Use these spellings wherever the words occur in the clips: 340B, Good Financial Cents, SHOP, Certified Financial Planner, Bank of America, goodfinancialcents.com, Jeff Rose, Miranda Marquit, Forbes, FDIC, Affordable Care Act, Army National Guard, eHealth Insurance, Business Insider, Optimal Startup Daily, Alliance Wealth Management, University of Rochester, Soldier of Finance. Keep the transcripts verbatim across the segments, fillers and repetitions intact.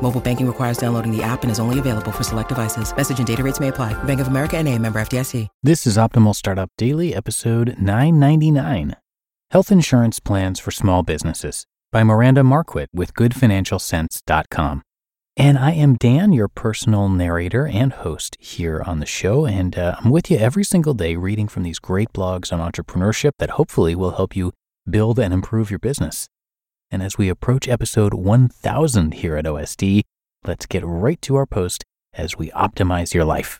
Mobile banking requires downloading the app and is only available for select devices. Message and data rates may apply. Bank of America N A, member F D I C. This is Optimal Startup Daily, episode nine ninety-nine. Health Insurance Plans for Small Businesses by Miranda Marquit with good financial cents dot com. And I am Dan, your personal narrator and host here on the show, and uh, I'm with you every single day reading from these great blogs on entrepreneurship that hopefully will help you build and improve your business. And as we approach episode one thousand here at O S D, let's get right to our post as we optimize your life.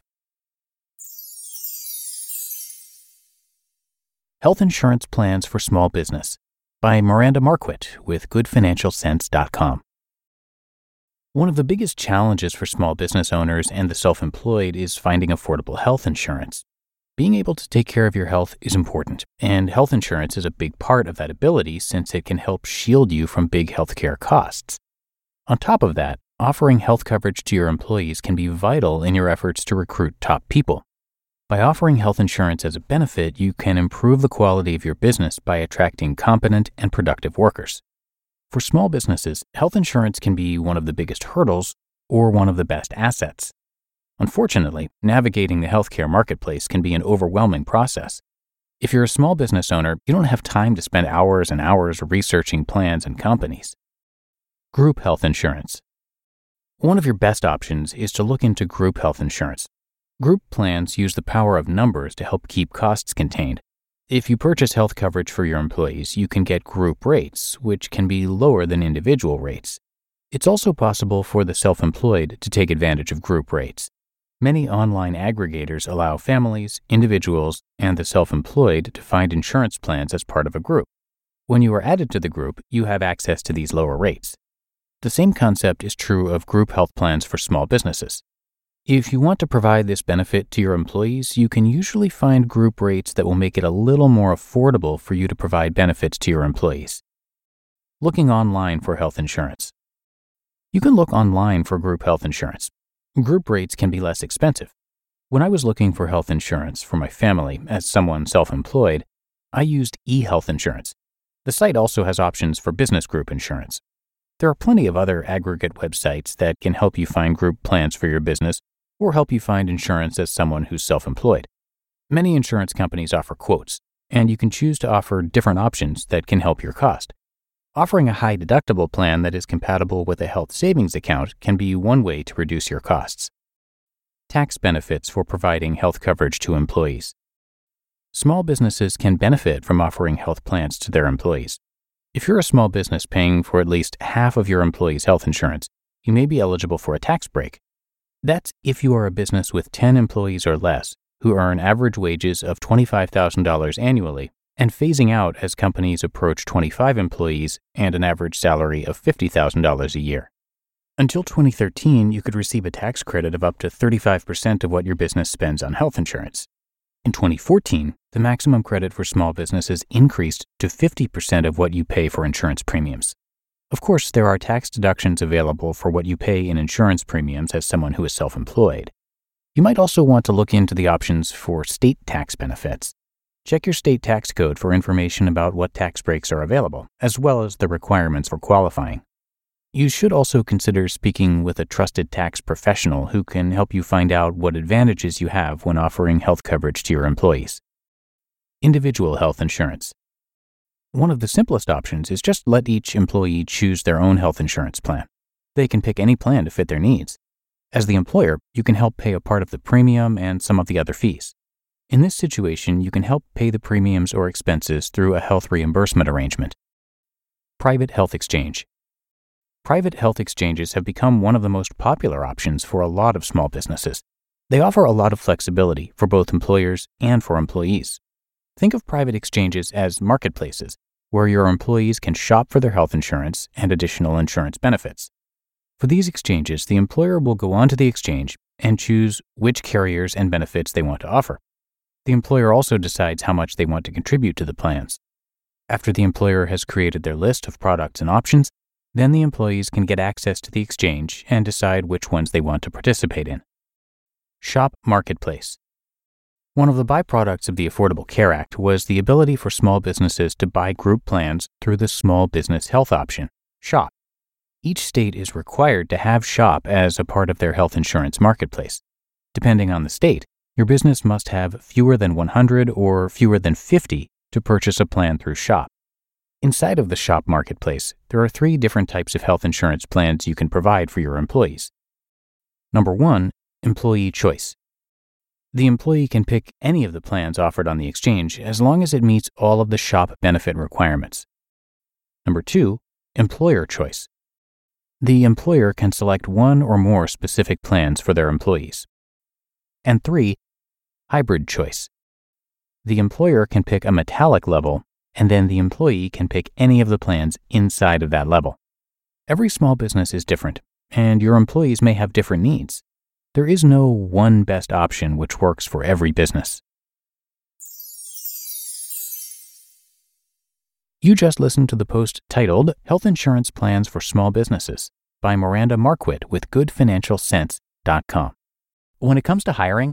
Health Insurance Plans for Small Business by Miranda Marquit with good financial cents dot com. One of the biggest challenges for small business owners and the self-employed is finding affordable health insurance. Being able to take care of your health is important, and health insurance is a big part of that ability since it can help shield you from big healthcare costs. On top of that, offering health coverage to your employees can be vital in your efforts to recruit top people. By offering health insurance as a benefit, you can improve the quality of your business by attracting competent and productive workers. For small businesses, health insurance can be one of the biggest hurdles or one of the best assets. Unfortunately, navigating the healthcare marketplace can be an overwhelming process. If you're a small business owner, you don't have time to spend hours and hours researching plans and companies. Group health insurance. One of your best options is to look into group health insurance. Group plans use the power of numbers to help keep costs contained. If you purchase health coverage for your employees, you can get group rates, which can be lower than individual rates. It's also possible for the self-employed to take advantage of group rates. Many online aggregators allow families, individuals, and the self-employed to find insurance plans as part of a group. When you are added to the group, you have access to these lower rates. The same concept is true of group health plans for small businesses. If you want to provide this benefit to your employees, you can usually find group rates that will make it a little more affordable for you to provide benefits to your employees. Looking online for health insurance. You can look online for group health insurance. Group rates can be less expensive. When I was looking for health insurance for my family as someone self-employed, I used eHealth Insurance. The site also has options for business group insurance. There are plenty of other aggregate websites that can help you find group plans for your business or help you find insurance as someone who's self-employed. Many insurance companies offer quotes, and you can choose to offer different options that can help your cost. Offering a high deductible plan that is compatible with a health savings account can be one way to reduce your costs. Tax benefits for providing health coverage to employees. Small businesses can benefit from offering health plans to their employees. If you're a small business paying for at least half of your employees' health insurance, you may be eligible for a tax break. That's if you are a business with ten employees or less who earn average wages of twenty-five thousand dollars annually, and phasing out as companies approach twenty-five employees and an average salary of fifty thousand dollars a year. Until twenty thirteen, you could receive a tax credit of up to thirty-five percent of what your business spends on health insurance. In twenty fourteen, the maximum credit for small businesses increased to fifty percent of what you pay for insurance premiums. Of course, there are tax deductions available for what you pay in insurance premiums as someone who is self-employed. You might also want to look into the options for state tax benefits. Check your state tax code for information about what tax breaks are available, as well as the requirements for qualifying. You should also consider speaking with a trusted tax professional who can help you find out what advantages you have when offering health coverage to your employees. Individual health insurance. One of the simplest options is just let each employee choose their own health insurance plan. They can pick any plan to fit their needs. As the employer, you can help pay a part of the premium and some of the other fees. In this situation, you can help pay the premiums or expenses through a health reimbursement arrangement. Private health exchange. Private health exchanges have become one of the most popular options for a lot of small businesses. They offer a lot of flexibility for both employers and for employees. Think of private exchanges as marketplaces where your employees can shop for their health insurance and additional insurance benefits. For these exchanges, the employer will go onto the exchange and choose which carriers and benefits they want to offer. The employer also decides how much they want to contribute to the plans. After the employer has created their list of products and options, then the employees can get access to the exchange and decide which ones they want to participate in. SHOP marketplace. One of the byproducts of the Affordable Care Act was the ability for small businesses to buy group plans through the small business health option, SHOP. Each state is required to have SHOP as a part of their health insurance marketplace. Depending on the state, your business must have fewer than one hundred or fewer than fifty to purchase a plan through SHOP. Inside of the SHOP marketplace, there are three different types of health insurance plans you can provide for your employees. Number one, employee choice. The employee can pick any of the plans offered on the exchange as long as it meets all of the SHOP benefit requirements. Number two, employer choice. The employer can select one or more specific plans for their employees. And three, hybrid choice. The employer can pick a metallic level, and then the employee can pick any of the plans inside of that level. Every small business is different, and your employees may have different needs. There is no one best option which works for every business. You just listened to the post titled Health Insurance Plans for Small Businesses by Miranda Marquit with good financial cents dot com. When it comes to hiring,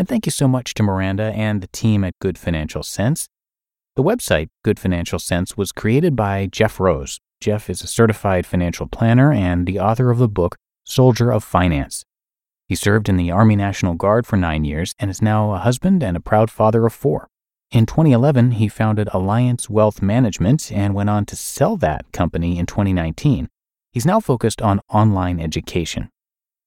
And thank you so much to Miranda and the team at Good Financial Cents. The website, Good Financial Cents, was created by Jeff Rose. Jeff is a certified financial planner and the author of the book, Soldier of Finance. He served in the Army National Guard for nine years and is now a husband and a proud father of four. In twenty eleven, he founded Alliance Wealth Management and went on to sell that company in twenty nineteen. He's now focused on online education.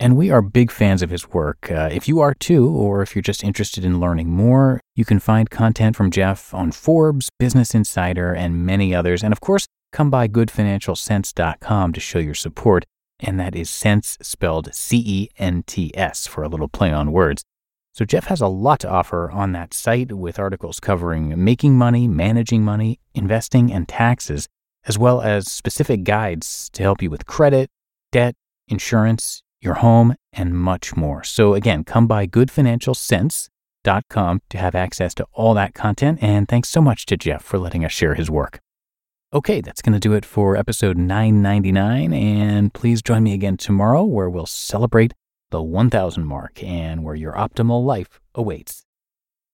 And we are big fans of his work. Uh, if you are too, or if you're just interested in learning more, you can find content from Jeff on Forbes, Business Insider, and many others. And of course, come by good financial cents dot com to show your support. And that is cents spelled C E N T S for a little play on words. So Jeff has a lot to offer on that site with articles covering making money, managing money, investing, and taxes, as well as specific guides to help you with credit, debt, insurance, your home, and much more. So again, come by good financial cents dot com to have access to all that content. And thanks so much to Jeff for letting us share his work. Okay, that's going to do it for episode nine ninety-nine. And please join me again tomorrow where we'll celebrate the one thousand mark and where your optimal life awaits.